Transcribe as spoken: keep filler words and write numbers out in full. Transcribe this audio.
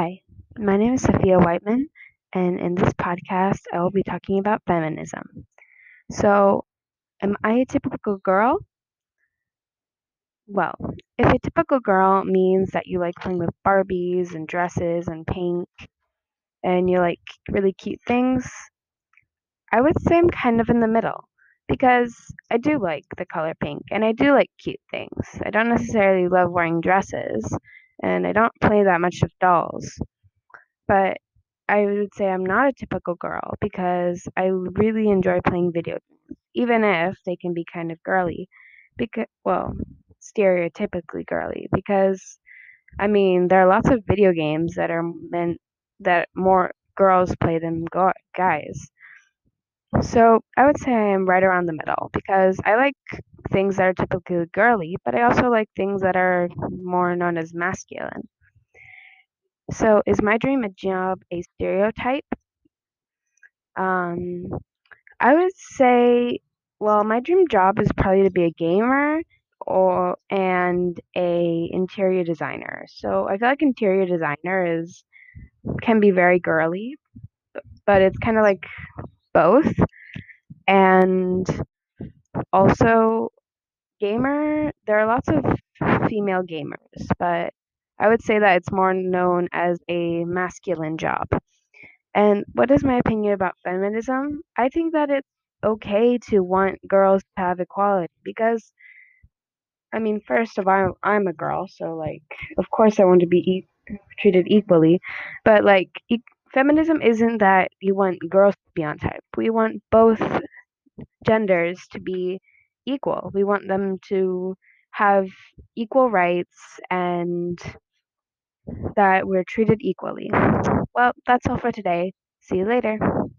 Hi, my name is Sophia Whiteman, and in this podcast, I will be talking about feminism. So, am I a typical girl? Well, if a typical girl means that you like playing with Barbies and dresses and pink, and you like really cute things, I would say I'm kind of in the middle, because I do like the color pink, and I do like cute things. I don't necessarily love wearing dresses, and I don't play that much with dolls. But I would say I'm not a typical girl because I really enjoy playing video games, even if they can be kind of girly, because, well, stereotypically girly, because, I mean, there are lots of video games that are meant that more girls play than go- guys. So I would say I'm right around the middle because I like things that are typically girly, but I also like things that are more known as masculine. So is my dream a job a stereotype? Um, I would say, well, my dream job is probably to be a gamer or and a interior designer. So I feel like interior designer is can be very girly, but it's kind of like both, and also gamer. There are lots of female gamers, but I would say that it's more known as a masculine job. And what is my opinion about feminism? I think that it's okay to want girls to have equality because, I mean, first of all, I'm a girl, so like, of course, I want to be e- treated equally. But like, e- feminism isn't that you want girls to be on type. We want both genders to be equal. We want them to have equal rights and that we're treated equally. Well, that's all for today. See you later.